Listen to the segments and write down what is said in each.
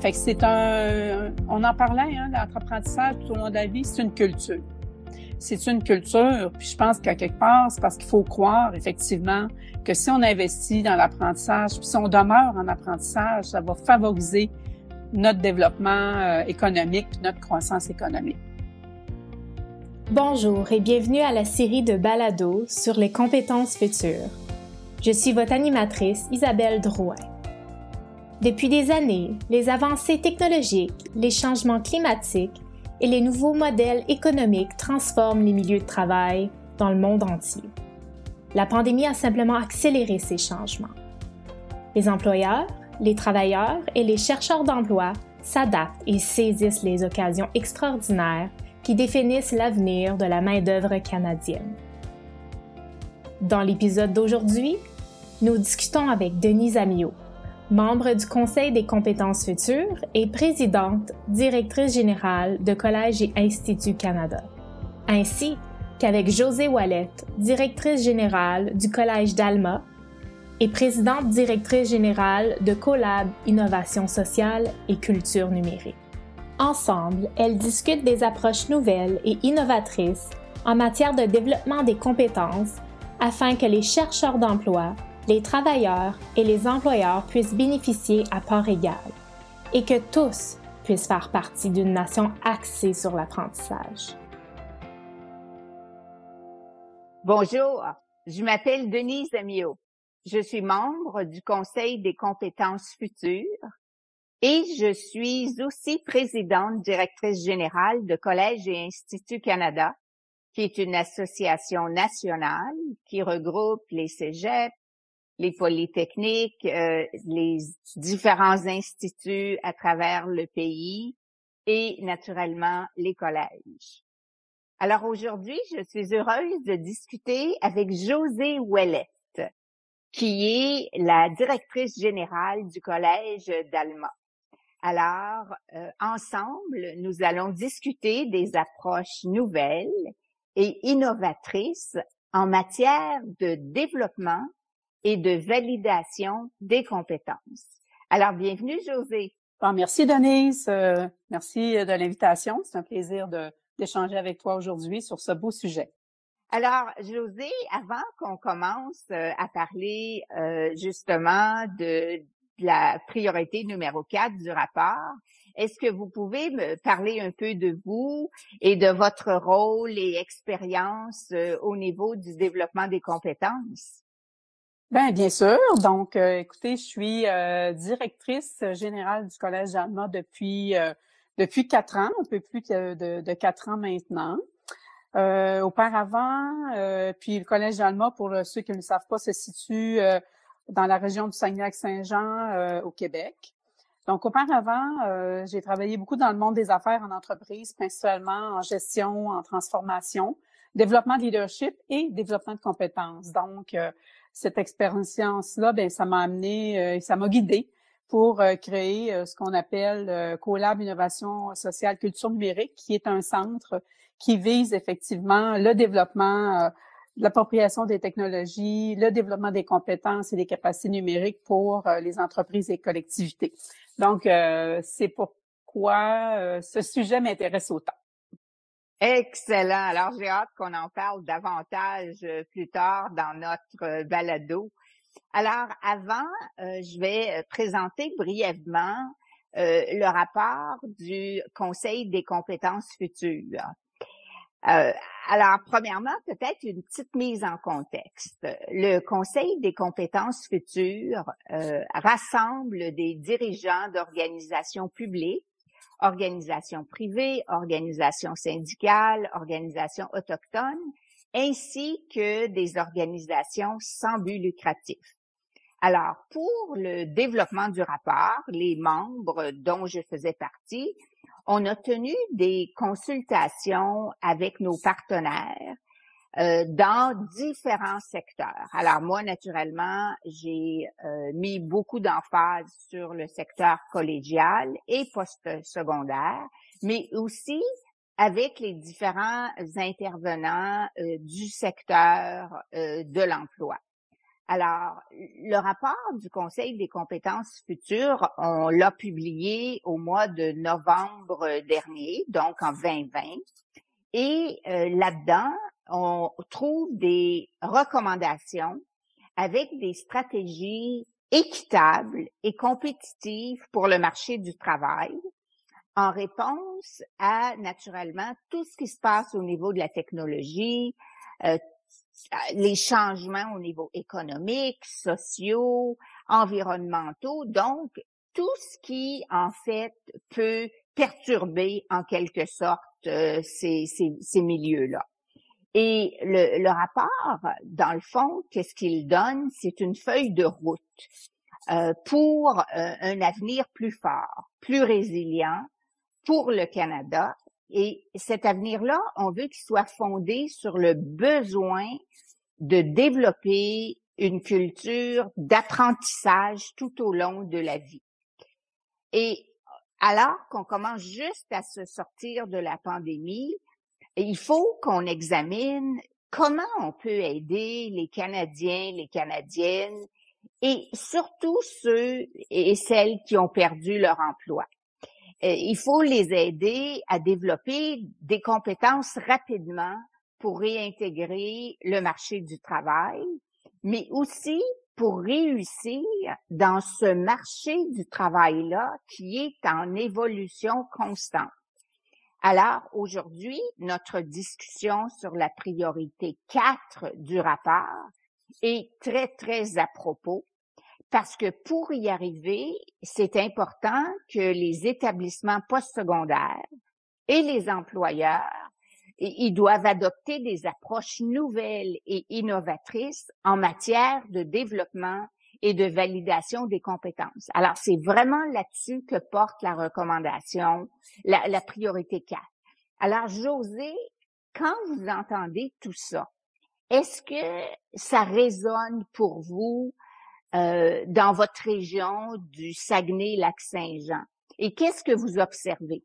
Fait que c'est un... On en parlait, hein, l'apprentissage tout au long de la vie, c'est une culture. C'est une culture, puis je pense qu'à quelque part, c'est parce qu'il faut croire, effectivement, que si on investit dans l'apprentissage, puis si on demeure en apprentissage, ça va favoriser notre développement économique puis notre croissance économique. Bonjour et bienvenue à la série de balados sur les compétences futures. Je suis votre animatrice Isabelle Drouin. Depuis des années, les avancées technologiques, les changements climatiques et les nouveaux modèles économiques transforment les milieux de travail dans le monde entier. La pandémie a simplement accéléré ces changements. Les employeurs, les travailleurs et les chercheurs d'emploi s'adaptent et saisissent les occasions extraordinaires qui définissent l'avenir de la main-d'œuvre canadienne. Dans l'épisode d'aujourd'hui, nous discutons avec Denise Amyot, membre du Conseil des compétences futures et présidente, directrice générale de Collèges et instituts Canada, ainsi qu'avec Josée Ouellet, directrice générale du Collège d'Alma et présidente directrice générale de Collab Innovation sociale et culture numérique. Ensemble, elles discutent des approches nouvelles et innovatrices en matière de développement des compétences afin que les chercheurs d'emploi, les travailleurs et les employeurs puissent bénéficier à part égale et que tous puissent faire partie d'une nation axée sur l'apprentissage. Bonjour, je m'appelle Denise Amyot. Je suis membre du Conseil des compétences futures et je suis aussi présidente directrice générale de Collèges et instituts Canada, qui est une association nationale qui regroupe les cégeps, les polytechniques, les différents instituts à travers le pays et naturellement les collèges. Alors aujourd'hui, je suis heureuse de discuter avec Josée Ouellet, qui est la directrice générale du Collège d'Alma. Alors, ensemble, nous allons discuter des approches nouvelles et innovatrices en matière de développement et de validation des compétences. Alors, bienvenue, Josée. Bon, merci, Denise. Merci de l'invitation. C'est un plaisir d'échanger avec toi aujourd'hui sur ce beau sujet. Alors, Josée, avant qu'on commence à parler justement de la priorité numéro 4 du rapport, est-ce que vous pouvez me parler un peu de vous et de votre rôle et expérience au niveau du développement des compétences? Bien sûr. Donc, écoutez, je suis directrice générale du Collège d'Alma depuis 4 ans, un peu plus de 4 ans maintenant. Auparavant, puis le Collège d'Alma, pour ceux qui ne le savent pas, se situe dans la région du Saguenay–Saint-Jean au Québec. Donc, auparavant, j'ai travaillé beaucoup dans le monde des affaires en entreprise, principalement en gestion, en transformation, développement de leadership et développement de compétences. Donc, cette expérience-là, bien, ça m'a amené et ça m'a guidée pour créer ce qu'on appelle Collab Innovation sociale et culture numérique, qui est un centre qui vise effectivement le développement, l'appropriation des technologies, le développement des compétences et des capacités numériques pour les entreprises et collectivités. Donc, c'est pourquoi ce sujet m'intéresse autant. Excellent. Alors, j'ai hâte qu'on en parle davantage plus tard dans notre balado. Alors, avant, je vais présenter brièvement le rapport du Conseil des compétences futures. Alors, premièrement, peut-être une petite mise en contexte. Le Conseil des compétences futures rassemble des dirigeants d'organisations publiques, organisations privées, organisations syndicales, organisations autochtones, ainsi que des organisations sans but lucratif. Alors, pour le développement du rapport, les membres dont je faisais partie, on a tenu des consultations avec nos partenaires dans différents secteurs. Alors moi, naturellement, j'ai mis beaucoup d'emphase sur le secteur collégial et postsecondaire, mais aussi avec les différents intervenants du secteur de l'emploi. Alors, le rapport du Conseil des compétences futures, on l'a publié au mois de novembre dernier, donc en 2020. Et là-dedans, on trouve des recommandations avec des stratégies équitables et compétitives pour le marché du travail, en réponse à, naturellement, tout ce qui se passe au niveau de la technologie, les changements au niveau économique, sociaux, environnementaux, donc tout ce qui, en fait, peut perturber en quelque sorte ces milieux-là. Et le rapport, dans le fond, qu'est-ce qu'il donne? C'est une feuille de route pour un avenir plus fort, plus résilient pour le Canada. Et cet avenir-là, on veut qu'il soit fondé sur le besoin de développer une culture d'apprentissage tout au long de la vie. Et alors qu'on commence juste à se sortir de la pandémie, il faut qu'on examine comment on peut aider les Canadiens, les Canadiennes et surtout ceux et celles qui ont perdu leur emploi. Il faut les aider à développer des compétences rapidement pour réintégrer le marché du travail, mais aussi pour réussir dans ce marché du travail-là qui est en évolution constante. Alors, aujourd'hui, notre discussion sur la priorité 4 du rapport est très, très à propos. Parce que pour y arriver, c'est important que les établissements postsecondaires et les employeurs, ils doivent adopter des approches nouvelles et innovatrices en matière de développement et de validation des compétences. Alors, c'est vraiment là-dessus que porte la recommandation, la priorité 4. Alors, Josée, quand vous entendez tout ça, est-ce que ça résonne pour vous dans votre région du Saguenay–Lac-Saint-Jean? Et qu'est-ce que vous observez?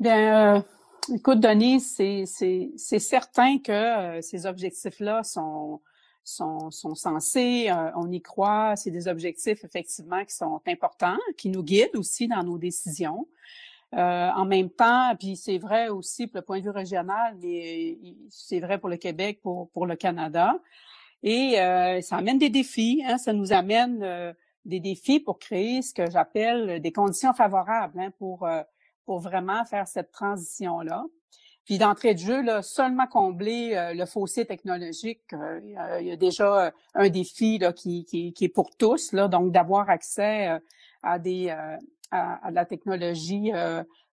Bien, écoute, Denise, c'est certain que ces objectifs-là sont sensés, on y croit, c'est des objectifs effectivement qui sont importants, qui nous guident aussi dans nos décisions. En même temps, puis c'est vrai aussi pour le point de vue régional, mais c'est vrai pour le Québec, pour le Canada. Et ça amène des défis, hein, ça nous amène des défis pour créer ce que j'appelle des conditions favorables, hein, pour vraiment faire cette transition-là. Puis d'entrée de jeu, là, seulement combler le fossé technologique, il y a déjà un défi là qui est pour tous, là, donc d'avoir accès à la technologie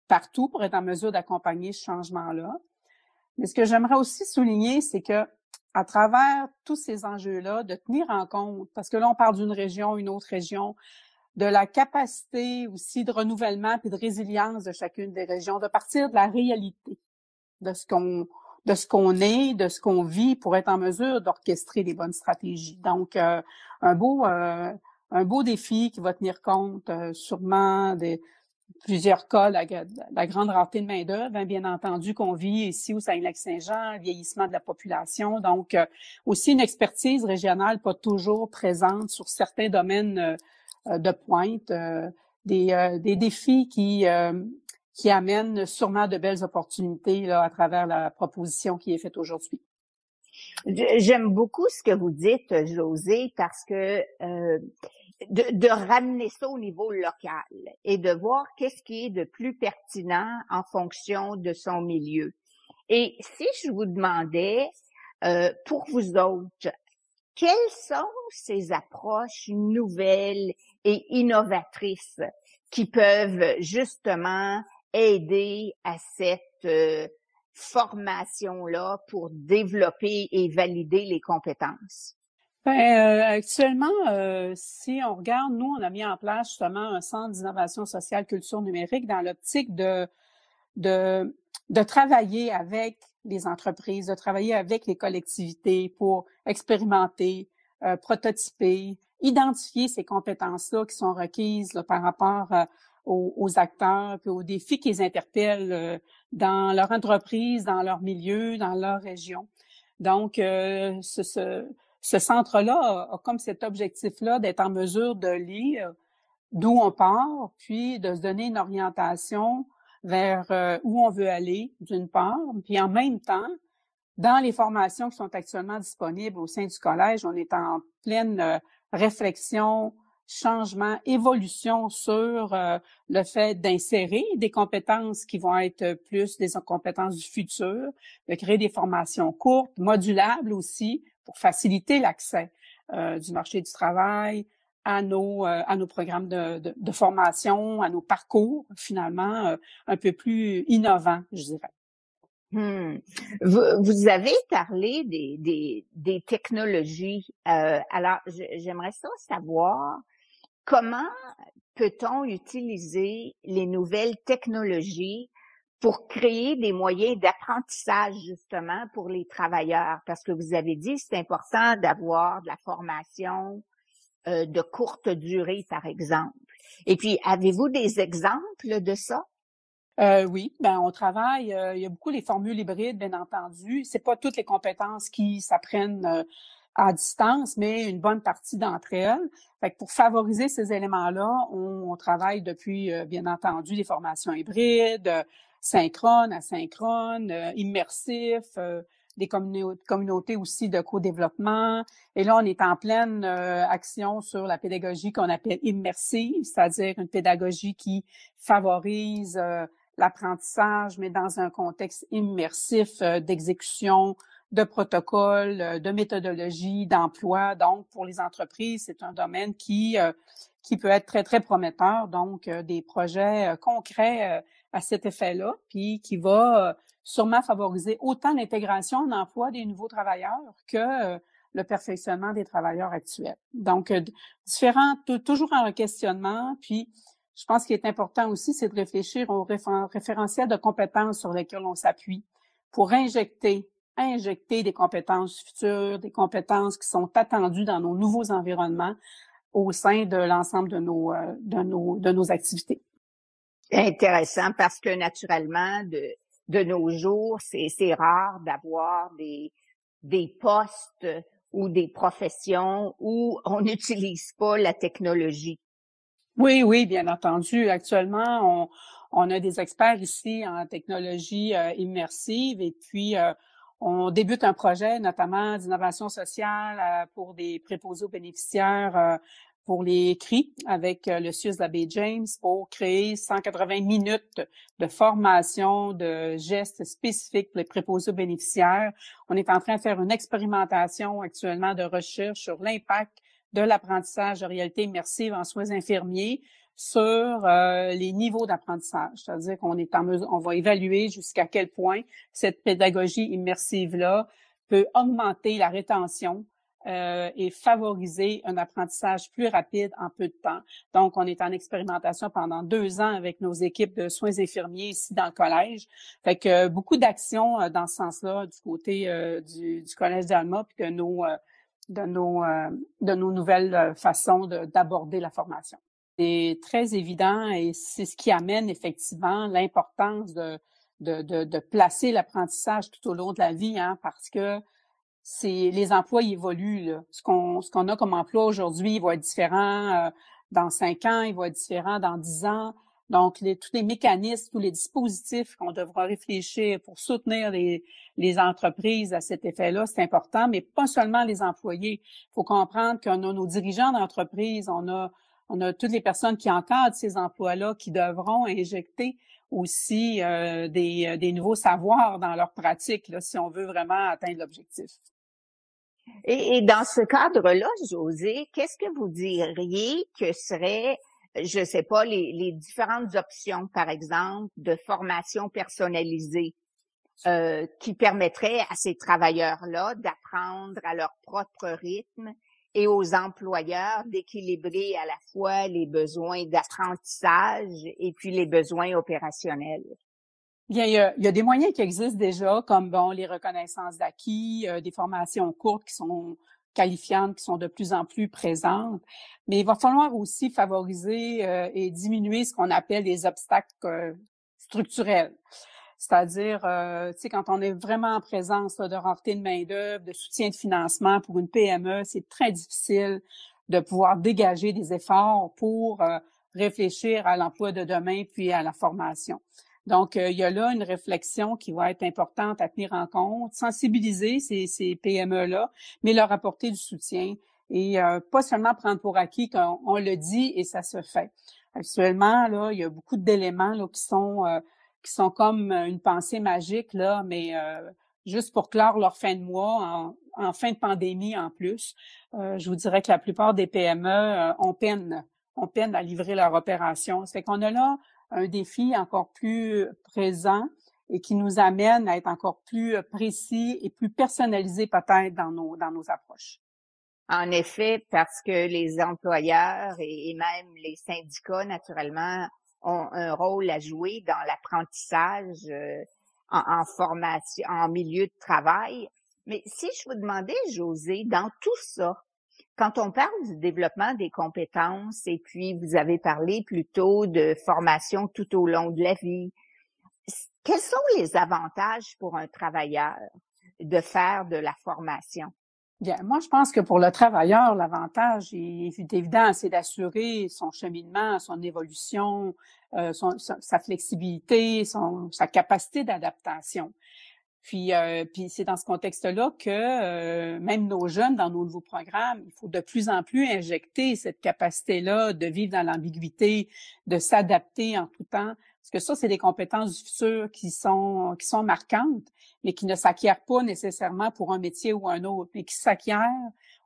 partout pour être en mesure d'accompagner ce changement-là. Mais ce que j'aimerais aussi souligner, c'est que à travers tous ces enjeux-là, de tenir en compte, parce que là, on parle d'une région, une autre région, de la capacité aussi de renouvellement et de résilience de chacune des régions, de partir de la réalité, de ce qu'on est, de ce qu'on vit pour être en mesure d'orchestrer les bonnes stratégies. Donc, un beau défi qui va tenir compte sûrement de plusieurs cas, la grande rareté de main-d'œuvre, hein, bien entendu, qu'on vit ici au Saguenay–Lac-Saint-Jean, le vieillissement de la population. Donc, aussi une expertise régionale pas toujours présente sur certains domaines de pointe, des défis qui amènent sûrement de belles opportunités là, à travers la proposition qui est faite aujourd'hui. J'aime beaucoup ce que vous dites, Josée, parce que de ramener ça au niveau local et de voir qu'est-ce qui est de plus pertinent en fonction de son milieu. Et si je vous demandais, pour vous autres, quelles sont ces approches nouvelles et innovatrices qui peuvent justement aider à cette formation-là pour développer et valider les compétences? Bien, actuellement, si on regarde, nous, on a mis en place justement un centre d'innovation sociale culture numérique dans l'optique de travailler avec les entreprises, de travailler avec les collectivités pour expérimenter, prototyper, identifier ces compétences-là qui sont requises là, par rapport aux acteurs, puis aux défis qu'ils interpellent dans leur entreprise, dans leur milieu, dans leur région. Donc, ce Ce centre-là a comme cet objectif-là d'être en mesure de lire d'où on part, puis de se donner une orientation vers où on veut aller, d'une part, puis en même temps, dans les formations qui sont actuellement disponibles au sein du collège, on est en pleine réflexion, changement, évolution sur le fait d'insérer des compétences qui vont être plus des compétences du futur, de créer des formations courtes, modulables aussi, pour faciliter l'accès du marché du travail à nos programmes de formation, à nos parcours, finalement, un peu plus innovants, je dirais. Vous avez parlé des technologies. Alors, j'aimerais ça savoir comment peut-on utiliser les nouvelles technologies pour créer des moyens d'apprentissage, justement, pour les travailleurs. Parce que vous avez dit, c'est important d'avoir de la formation de courte durée, par exemple. Et puis, avez-vous des exemples de ça? Oui, ben on travaille. Il y a beaucoup les formules hybrides, bien entendu. C'est pas toutes les compétences qui s'apprennent à distance, mais une bonne partie d'entre elles. Fait que pour favoriser ces éléments-là, on travaille depuis, bien entendu, des formations hybrides, synchrones, asynchrones, immersifs, des communautés aussi de co-développement. Et là, on est en pleine action sur la pédagogie qu'on appelle immersive, c'est-à-dire une pédagogie qui favorise l'apprentissage, mais dans un contexte immersif d'exécution, de protocoles, de méthodologie, d'emploi. Donc, pour les entreprises, c'est un domaine qui peut être très, très prometteur. Donc, des projets concrets à cet effet-là, puis qui va sûrement favoriser autant l'intégration en emploi des nouveaux travailleurs que le perfectionnement des travailleurs actuels. Donc, toujours en questionnement, puis je pense qu'il est important aussi, c'est de réfléchir aux référentiels de compétences sur lesquels on s'appuie pour injecter des compétences futures, des compétences qui sont attendues dans nos nouveaux environnements au sein de l'ensemble de nos activités. Intéressant, parce que naturellement, de nos jours, c'est rare d'avoir des postes ou des professions où on n'utilise pas la technologie. Oui, bien entendu. Actuellement, on a des experts ici en technologie immersive et puis on débute un projet notamment d'innovation sociale pour des préposés aux bénéficiaires pour les CRI avec le CIUSSS de la Baie-James pour créer 180 minutes de formation, de gestes spécifiques pour les préposés aux bénéficiaires. On est en train de faire une expérimentation actuellement de recherche sur l'impact de l'apprentissage de réalité immersive en soins infirmiers sur les niveaux d'apprentissage. C'est-à-dire qu'on est en mesure, on va évaluer jusqu'à quel point cette pédagogie immersive-là peut augmenter la rétention et favoriser un apprentissage plus rapide en peu de temps. Donc, on est en expérimentation pendant 2 ans avec nos équipes de soins infirmiers ici dans le collège. Fait que beaucoup d'actions dans ce sens-là du côté du Collège d'Alma puis de nos nouvelles façons d'aborder la formation. C'est très évident et c'est ce qui amène effectivement l'importance de placer l'apprentissage tout au long de la vie, hein, parce que les emplois évoluent, là. Ce qu'on a comme emploi aujourd'hui, il va être différent dans 5 ans, il va être différent dans 10 ans. Donc, tous les mécanismes, tous les dispositifs qu'on devra réfléchir pour soutenir les entreprises à cet effet-là, c'est important, mais pas seulement les employés. Il faut comprendre qu'on a nos dirigeants d'entreprise, on a toutes les personnes qui encadrent ces emplois-là, qui devront injecter aussi des nouveaux savoirs dans leur pratique, là, si on veut vraiment atteindre l'objectif. Et dans ce cadre-là, Josée, qu'est-ce que vous diriez que seraient, je ne sais pas, les différentes options, par exemple, de formation personnalisée qui permettraient à ces travailleurs-là d'apprendre à leur propre rythme et aux employeurs d'équilibrer à la fois les besoins d'apprentissage et puis les besoins opérationnels? Bien, il y a des moyens qui existent déjà, comme les reconnaissances d'acquis, des formations courtes qui sont qualifiantes, qui sont de plus en plus présentes. Mais il va falloir aussi favoriser et diminuer ce qu'on appelle les obstacles structurels. C'est-à-dire, tu sais, quand on est vraiment en présence là, de rareté de main-d'œuvre, de soutien de financement pour une PME, c'est très difficile de pouvoir dégager des efforts pour réfléchir à l'emploi de demain puis à la formation. Donc, il y a là une réflexion qui va être importante à tenir en compte, sensibiliser ces PME-là, mais leur apporter du soutien et pas seulement prendre pour acquis qu'on le dit et ça se fait. Actuellement, là, il y a beaucoup d'éléments là qui sont comme une pensée magique, là, mais juste pour clore leur fin de mois, en fin de pandémie en plus, je vous dirais que la plupart des PME ont peine à livrer leur opération. C'est qu'on a là un défi encore plus présent et qui nous amène à être encore plus précis et plus personnalisé peut-être dans nos approches. En effet, parce que les employeurs et même les syndicats, naturellement, ont un rôle à jouer dans l'apprentissage en formation, en milieu de travail. Mais si je vous demandais, Josée, dans tout ça, quand on parle du développement des compétences, et puis vous avez parlé plutôt de formation tout au long de la vie, quels sont les avantages pour un travailleur de faire de la formation? Bien, moi, je pense que pour le travailleur, l'avantage est évident, c'est d'assurer son cheminement, son évolution, sa flexibilité, sa capacité d'adaptation. Puis c'est dans ce contexte-là que même nos jeunes, dans nos nouveaux programmes, il faut de plus en plus injecter cette capacité-là de vivre dans l'ambiguïté, de s'adapter en tout temps. Parce que ça, c'est des compétences du futur qui sont marquantes, mais qui ne s'acquièrent pas nécessairement pour un métier ou un autre, mais qui s'acquièrent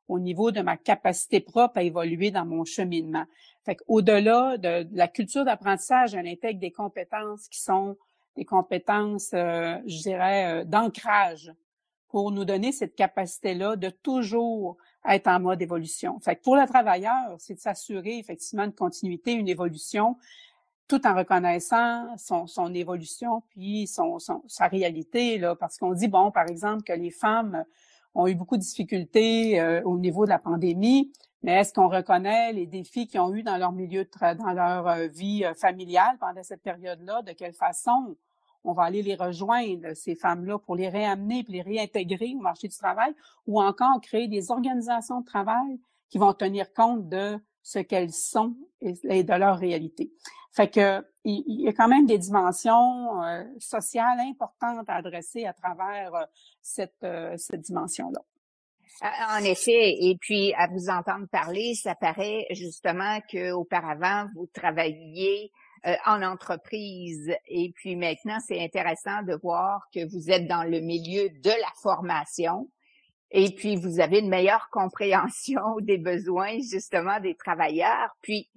au niveau de ma capacité propre à évoluer dans mon cheminement. Fait qu'au-delà de la culture d'apprentissage, elle intègre des compétences qui sont des compétences, je dirais, d'ancrage pour nous donner cette capacité-là de toujours être en mode évolution. Fait que pour le travailleur, c'est de s'assurer effectivement une continuité, une évolution, tout en reconnaissant son évolution puis sa réalité, là, parce qu'on dit, bon, par exemple, que les femmes ont eu beaucoup de difficultés au niveau de la pandémie, mais est-ce qu'on reconnaît les défis qu'ils ont eu dans leur milieu, dans leur vie familiale pendant cette période-là? De quelle façon on va aller les rejoindre, ces femmes-là, pour les réamener, pour les réintégrer au marché du travail, ou encore créer des organisations de travail qui vont tenir compte de ce qu'elles sont et de leur réalité. Fait que il y a quand même des dimensions sociales importantes à adresser à travers cette dimension-là. En effet, et puis à vous entendre parler, ça paraît justement qu'auparavant, vous travailliez en entreprise et puis maintenant, c'est intéressant de voir que vous êtes dans le milieu de la formation et puis vous avez une meilleure compréhension des besoins justement des travailleurs. Puis,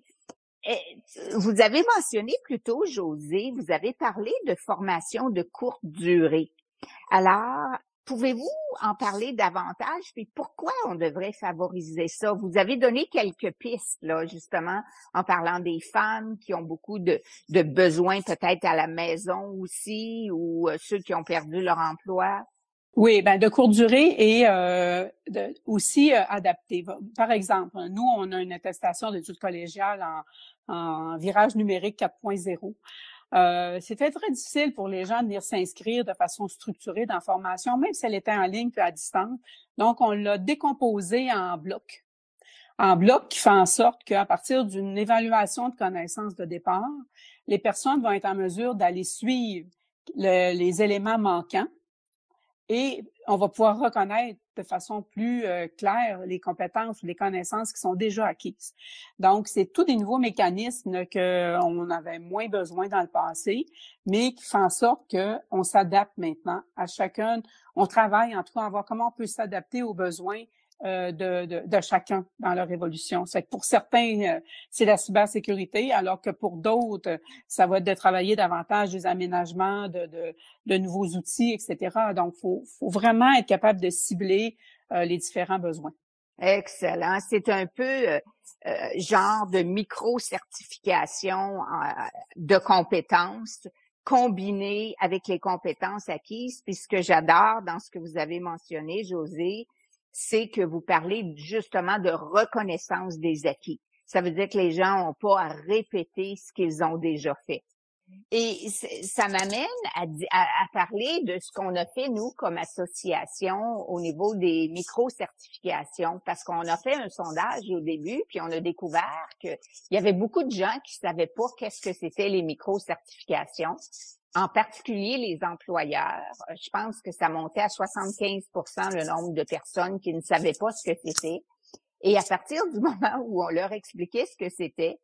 vous avez mentionné plus tôt, Josée, vous avez parlé de formation de courte durée. Alors, pouvez-vous en parler davantage, puis pourquoi on devrait favoriser ça? Vous avez donné quelques pistes, là, justement, en parlant des femmes qui ont beaucoup de besoins peut-être à la maison aussi, ou ceux qui ont perdu leur emploi. Oui, ben de courte durée et aussi adapté. Par exemple, nous, on a une attestation d'études collégiales en virage numérique 4.0. C'était très difficile pour les gens de venir s'inscrire de façon structurée dans la formation, même si elle était en ligne puis à distance. Donc, on l'a décomposé en blocs. En blocs qui fait en sorte qu'à partir d'une évaluation de connaissances de départ, les personnes vont être en mesure d'aller suivre les éléments manquants et on va pouvoir reconnaître de façon plus claire les compétences ou les connaissances qui sont déjà acquises. Donc, c'est tous des nouveaux mécanismes qu'on avait moins besoin dans le passé, mais qui font en sorte qu'on s'adapte maintenant à chacun. On travaille en tout cas à voir comment on peut s'adapter aux besoins de chacun dans leur évolution. C'est que pour certains, c'est la cybersécurité, alors que pour d'autres, ça va être de travailler davantage des aménagements, de nouveaux outils, etc. Donc, faut vraiment être capable de cibler les différents besoins. Excellent. C'est un peu genre de micro-certification de compétences combinée avec les compétences acquises. Puis ce que j'adore dans ce que vous avez mentionné, Josée, c'est que vous parlez justement de reconnaissance des acquis. Ça veut dire que les gens n'ont pas à répéter ce qu'ils ont déjà fait. Et ça m'amène à parler de ce qu'on a fait, nous, comme association, au niveau des micro-certifications, parce qu'on a fait un sondage au début, puis on a découvert qu'il y avait beaucoup de gens qui savaient pas qu'est-ce que c'était les micro-certifications, en particulier les employeurs. Je pense que ça montait à 75% le nombre de personnes qui ne savaient pas ce que c'était. Et à partir du moment où on leur expliquait ce que c'était,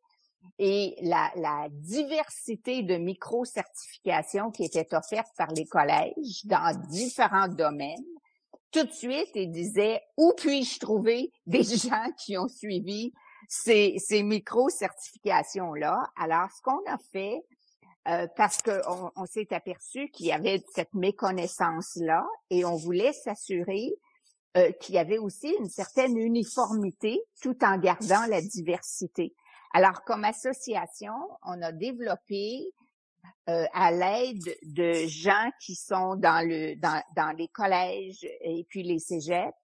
et la diversité de micro-certifications qui étaient offertes par les collèges dans différents domaines, tout de suite, ils disaient « Où puis-je trouver des gens qui ont suivi ces micro-certifications-là? » Alors, ce qu'on a fait, parce qu'on s'est aperçu qu'il y avait cette méconnaissance-là et on voulait s'assurer qu'il y avait aussi une certaine uniformité tout en gardant la diversité. Alors, comme association, on a développé à l'aide de gens qui sont dans les collèges et puis les cégeps,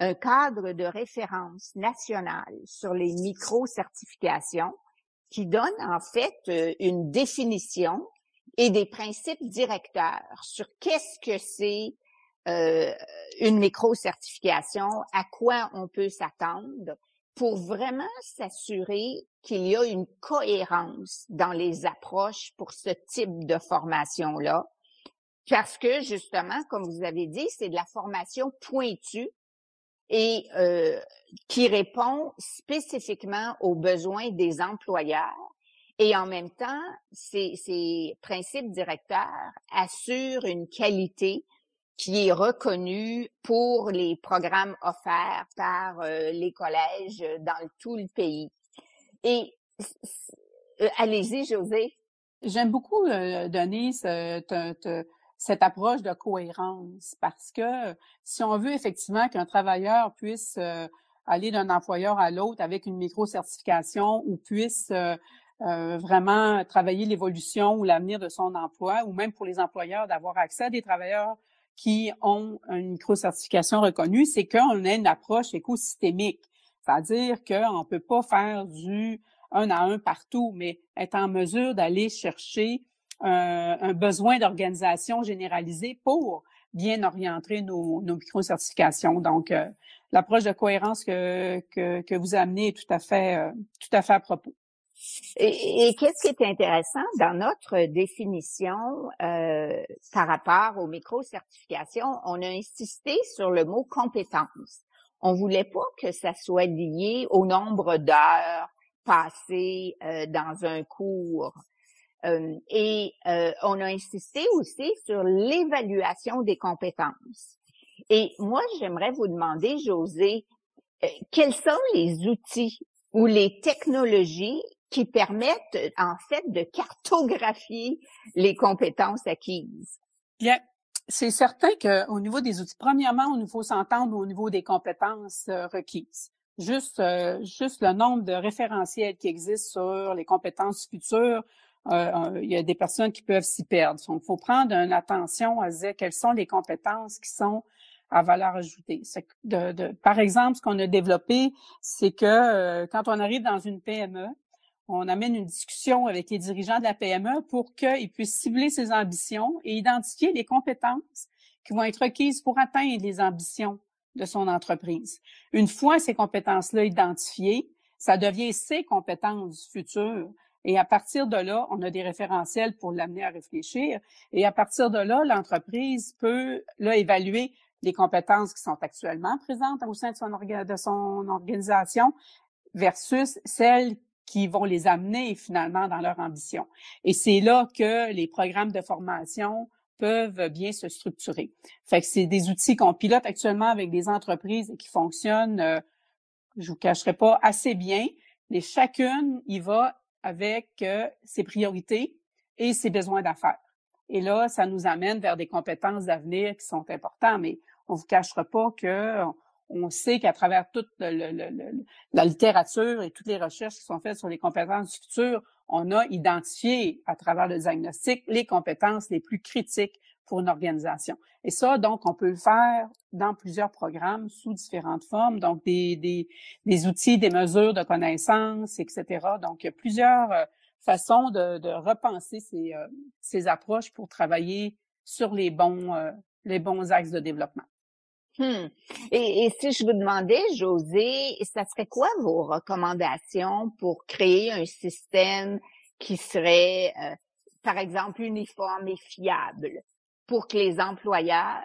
un cadre de référence nationale sur les micro-certifications qui donne en fait une définition et des principes directeurs sur qu'est-ce que c'est une micro-certification, à quoi on peut s'attendre, pour vraiment s'assurer qu'il y a une cohérence dans les approches pour ce type de formation-là. Parce que, justement, comme vous avez dit, c'est de la formation pointue et qui répond spécifiquement aux besoins des employeurs. Et en même temps, ces principes directeurs assurent une qualité qui est reconnu pour les programmes offerts par les collèges dans tout le pays. Et allez-y, Josée. J'aime beaucoup, Denise, cette approche de cohérence, parce que si on veut effectivement qu'un travailleur puisse aller d'un employeur à l'autre avec une micro-certification ou puisse vraiment travailler l'évolution ou l'avenir de son emploi, ou même pour les employeurs d'avoir accès à des travailleurs qui ont une micro-certification reconnue, c'est qu'on a une approche écosystémique. C'est-à-dire qu'on ne peut pas faire du un à un partout, mais être en mesure d'aller chercher un besoin d'organisation généralisée pour bien orienter nos micro-certifications. Donc, l'approche de cohérence que vous amenez est tout à fait à propos. Et qu'est-ce qui est intéressant dans notre définition par rapport aux micro-certifications, on a insisté sur le mot « compétence ». On voulait pas que ça soit lié au nombre d'heures passées dans un cours. On a insisté aussi sur l'évaluation des compétences. Et moi, j'aimerais vous demander, Josée, quels sont les outils ou les technologies qui permettent, en fait, de cartographier les compétences acquises? Bien, c'est certain qu'au niveau des outils, premièrement, il faut s'entendre au niveau des compétences requises. Juste le nombre de référentiels qui existent sur les compétences futures, il y a des personnes qui peuvent s'y perdre. Donc, il faut prendre une attention à dire quelles sont les compétences qui sont à valeur ajoutée. Par exemple, ce qu'on a développé, c'est que quand on arrive dans une PME, on amène une discussion avec les dirigeants de la PME pour qu'ils puissent cibler ses ambitions et identifier les compétences qui vont être requises pour atteindre les ambitions de son entreprise. Une fois ces compétences-là identifiées, ça devient ses compétences futures. Et à partir de là, on a des référentiels pour l'amener à réfléchir. Et à partir de là, l'entreprise peut là évaluer les compétences qui sont actuellement présentes au sein de son organisation versus celles qui vont les amener finalement dans leur ambition. Et c'est là que les programmes de formation peuvent bien se structurer. Fait que c'est des outils qu'on pilote actuellement avec des entreprises et qui fonctionnent, je vous cacherai pas, assez bien. Mais chacune y va avec ses priorités et ses besoins d'affaires. Et là, ça nous amène vers des compétences d'avenir qui sont importantes, mais on ne vous cachera pas qu'on sait qu'à travers toute la littérature et toutes les recherches qui sont faites sur les compétences futures, on a identifié à travers le diagnostic les compétences les plus critiques pour une organisation. Et ça, donc, on peut le faire dans plusieurs programmes sous différentes formes, donc des outils, des mesures de connaissances, etc. Donc, il y a plusieurs façon de repenser ces approches pour travailler sur les bons axes de développement. Et si je vous demandais, Josée, ça serait quoi vos recommandations pour créer un système qui serait, par exemple, uniforme et fiable pour que les employeurs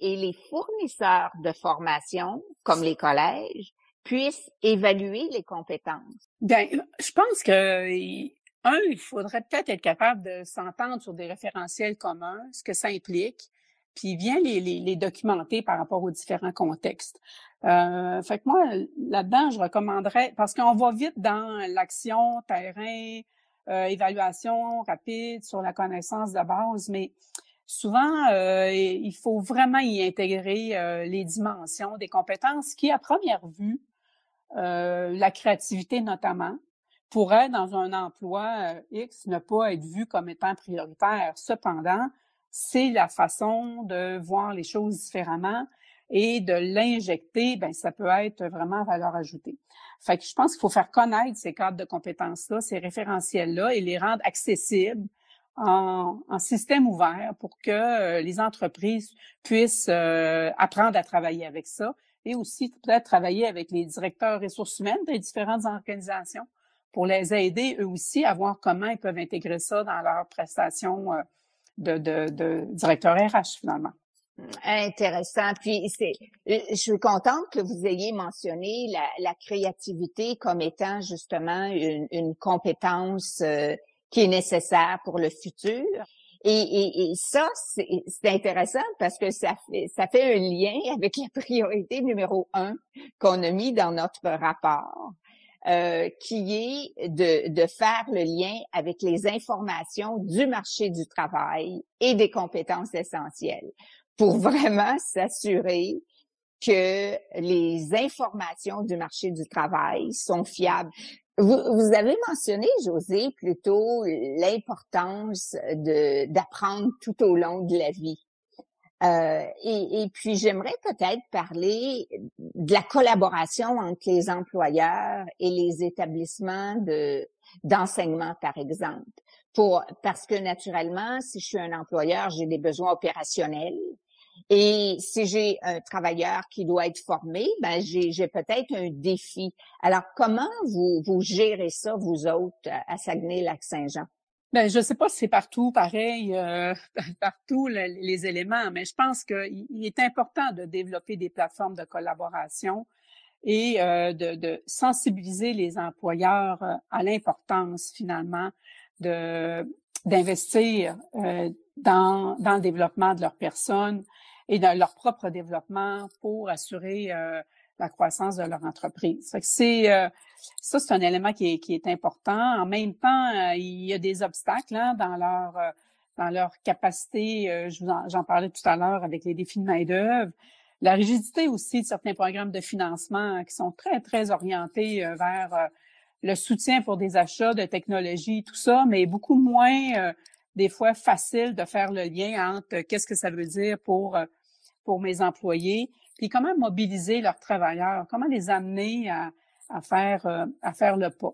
et les fournisseurs de formation, comme les collèges, puissent évaluer les compétences? Bien, je pense que, il faudrait peut-être être capable de s'entendre sur des référentiels communs, ce que ça implique, puis bien les documenter par rapport aux différents contextes. Fait que moi, là-dedans, je recommanderais, parce qu'on va vite dans l'action, terrain, évaluation rapide sur la connaissance de base, mais souvent, il faut vraiment y intégrer les dimensions des compétences qui, à première vue, la créativité notamment, pourrait, dans un emploi X, ne pas être vue comme étant prioritaire. Cependant, c'est la façon de voir les choses différemment et de l'injecter, ben ça peut être vraiment valeur ajoutée. Fait que je pense qu'il faut faire connaître ces cadres de compétences-là, ces référentiels-là et les rendre accessibles en système ouvert pour que les entreprises puissent apprendre à travailler avec ça et aussi peut-être travailler avec les directeurs ressources humaines des différentes organisations pour les aider eux aussi à voir comment ils peuvent intégrer ça dans leurs prestations de directeur RH finalement. Intéressant. Puis je suis contente que vous ayez mentionné la créativité comme étant justement une compétence qui est nécessaire pour le futur. Et ça, c'est intéressant parce que ça fait un lien avec la priorité numéro 1 qu'on a mis dans notre rapport, qui est de faire le lien avec les informations du marché du travail et des compétences essentielles pour vraiment s'assurer que les informations du marché du travail sont fiables. Vous avez mentionné, Josée, plutôt l'importance d'apprendre tout au long de la vie. Et puis, j'aimerais peut-être parler de la collaboration entre les employeurs et les établissements d'enseignement, par exemple. Parce que naturellement, si je suis un employeur, j'ai des besoins opérationnels. Et si j'ai un travailleur qui doit être formé, ben j'ai peut-être un défi. Alors, comment vous gérez ça, vous autres, à Saguenay–Lac-Saint-Jean? Ben, je ne sais pas si c'est partout pareil, partout les éléments, mais je pense qu'il est important de développer des plateformes de collaboration et de sensibiliser les employeurs à l'importance, finalement, d'investir dans le développement de leurs personnes et dans leur propre développement pour assurer la croissance de leur entreprise. Ça fait que c'est un élément qui est important. En même temps, il y a des obstacles dans leur capacité. J'en parlais tout à l'heure avec les défis de main-d'œuvre, la rigidité aussi de certains programmes de financement qui sont très très orientés vers le soutien pour des achats de technologie, tout ça, mais beaucoup moins, des fois, facile de faire le lien entre qu'est-ce que ça veut dire pour mes employés, puis comment mobiliser leurs travailleurs, comment les amener à faire le pas.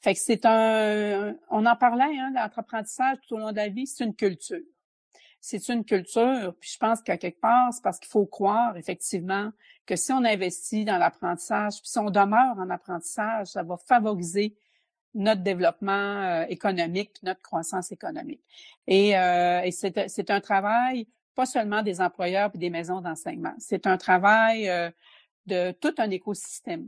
Fait que on en parlait, l'apprentissage tout au long de la vie, c'est une culture. C'est une culture, puis je pense qu'à quelque part, c'est parce qu'il faut croire, effectivement, que si on investit dans l'apprentissage, puis si on demeure en apprentissage, ça va favoriser notre développement économique, puis notre croissance économique. Et c'est un travail, pas seulement des employeurs puis des maisons d'enseignement, c'est un travail de tout un écosystème.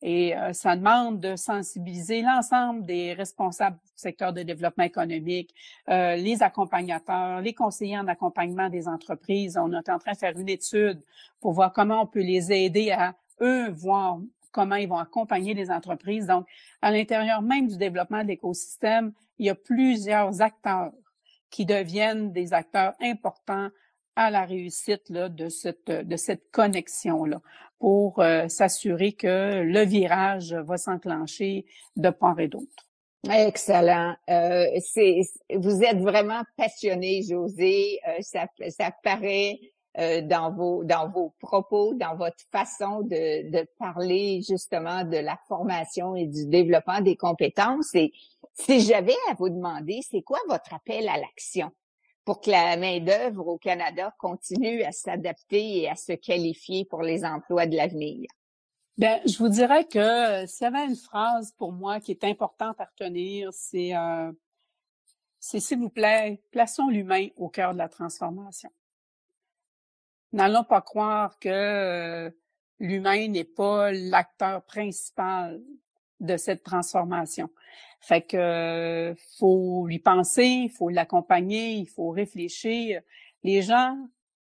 Et ça demande de sensibiliser l'ensemble des responsables du secteur de développement économique, les accompagnateurs, les conseillers en accompagnement des entreprises. On est en train de faire une étude pour voir comment on peut les aider à, eux, voir comment ils vont accompagner les entreprises. Donc, à l'intérieur même du développement de l'écosystème, il y a plusieurs acteurs qui deviennent des acteurs importants à la réussite de cette connexion-là pour s'assurer que le virage va s'enclencher de part et d'autre. Excellent. Vous êtes vraiment passionnée, Josée. Ça paraît dans vos propos, dans votre façon de parler justement de la formation et du développement des compétences. Et si j'avais à vous demander, c'est quoi votre appel à l'action pour que la main-d'œuvre au Canada continue à s'adapter et à se qualifier pour les emplois de l'avenir? Bien, je vous dirais que s'il y avait une phrase pour moi qui est importante à retenir, c'est s'il vous plaît, plaçons l'humain au cœur de la transformation. N'allons pas croire que l'humain n'est pas l'acteur principal de cette transformation. Fait que faut lui penser, il faut l'accompagner, il faut réfléchir. Les gens,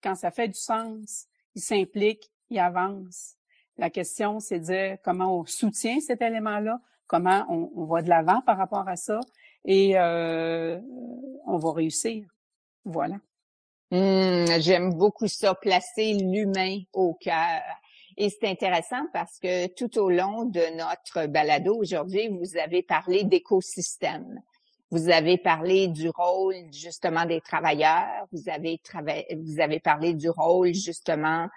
quand ça fait du sens, ils s'impliquent, ils avancent. La question, c'est de dire comment on soutient cet élément-là, comment on va de l'avant par rapport à ça, et on va réussir. Voilà. J'aime beaucoup ça, placer l'humain au cœur. Et c'est intéressant parce que tout au long de notre balado aujourd'hui, vous avez parlé d'écosystème. Vous avez parlé du rôle justement des travailleurs. Vous avez parlé du rôle justement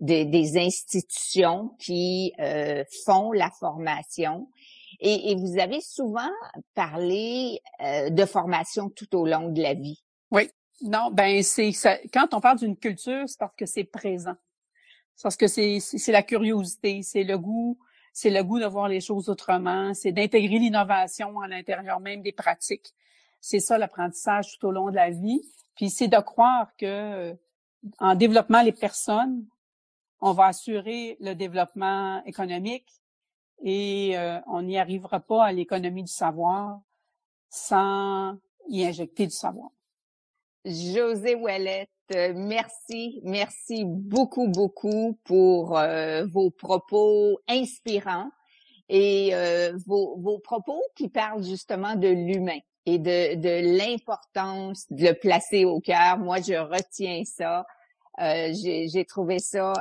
des institutions qui font la formation. Et vous avez souvent parlé de formation tout au long de la vie. Oui. Non, ben c'est ça, quand on parle d'une culture, c'est parce que c'est présent. C'est parce que c'est la curiosité, c'est le goût de voir les choses autrement, c'est d'intégrer l'innovation à l'intérieur même des pratiques. C'est ça l'apprentissage tout au long de la vie. Puis c'est de croire que en développant les personnes, on va assurer le développement économique et on n'y arrivera pas à l'économie du savoir sans y injecter du savoir. Josée Ouellet, merci beaucoup pour vos propos inspirants et vos propos qui parlent justement de l'humain et de l'importance de le placer au cœur. Moi, je retiens ça. J'ai trouvé ça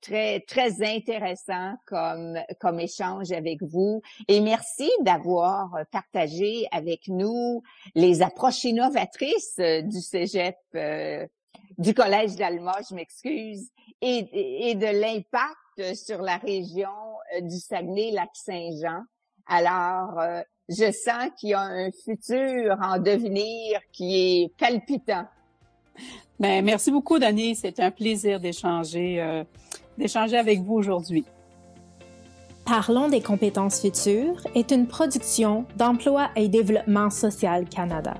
très intéressant comme échange avec vous. Et merci d'avoir partagé avec nous les approches innovatrices du Cégep, du Collège d'Alma, je m'excuse, et de l'impact sur la région du Saguenay–Lac-Saint-Jean. Alors, je sens qu'il y a un futur en devenir qui est palpitant. Bien, merci beaucoup, Denise. C'est un plaisir d'échanger avec vous aujourd'hui. Parlons des compétences futures est une production d'Emploi et Développement social Canada.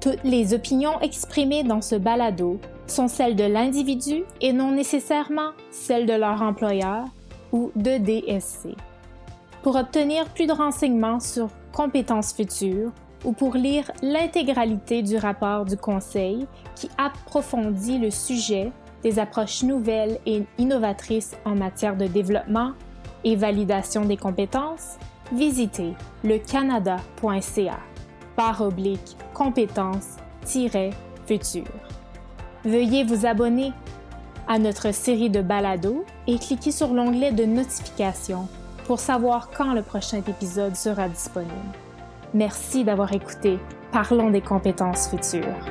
Toutes les opinions exprimées dans ce balado sont celles de l'individu et non nécessairement celles de leur employeur ou de DSC. Pour obtenir plus de renseignements sur compétences futures, ou pour lire l'intégralité du rapport du Conseil qui approfondit le sujet des approches nouvelles et innovatrices en matière de développement et validation des compétences, visitez lecanada.ca/compétences-futures. Veuillez vous abonner à notre série de balados et cliquez sur l'onglet de notifications pour savoir quand le prochain épisode sera disponible. Merci d'avoir écouté « Parlons des compétences futures ».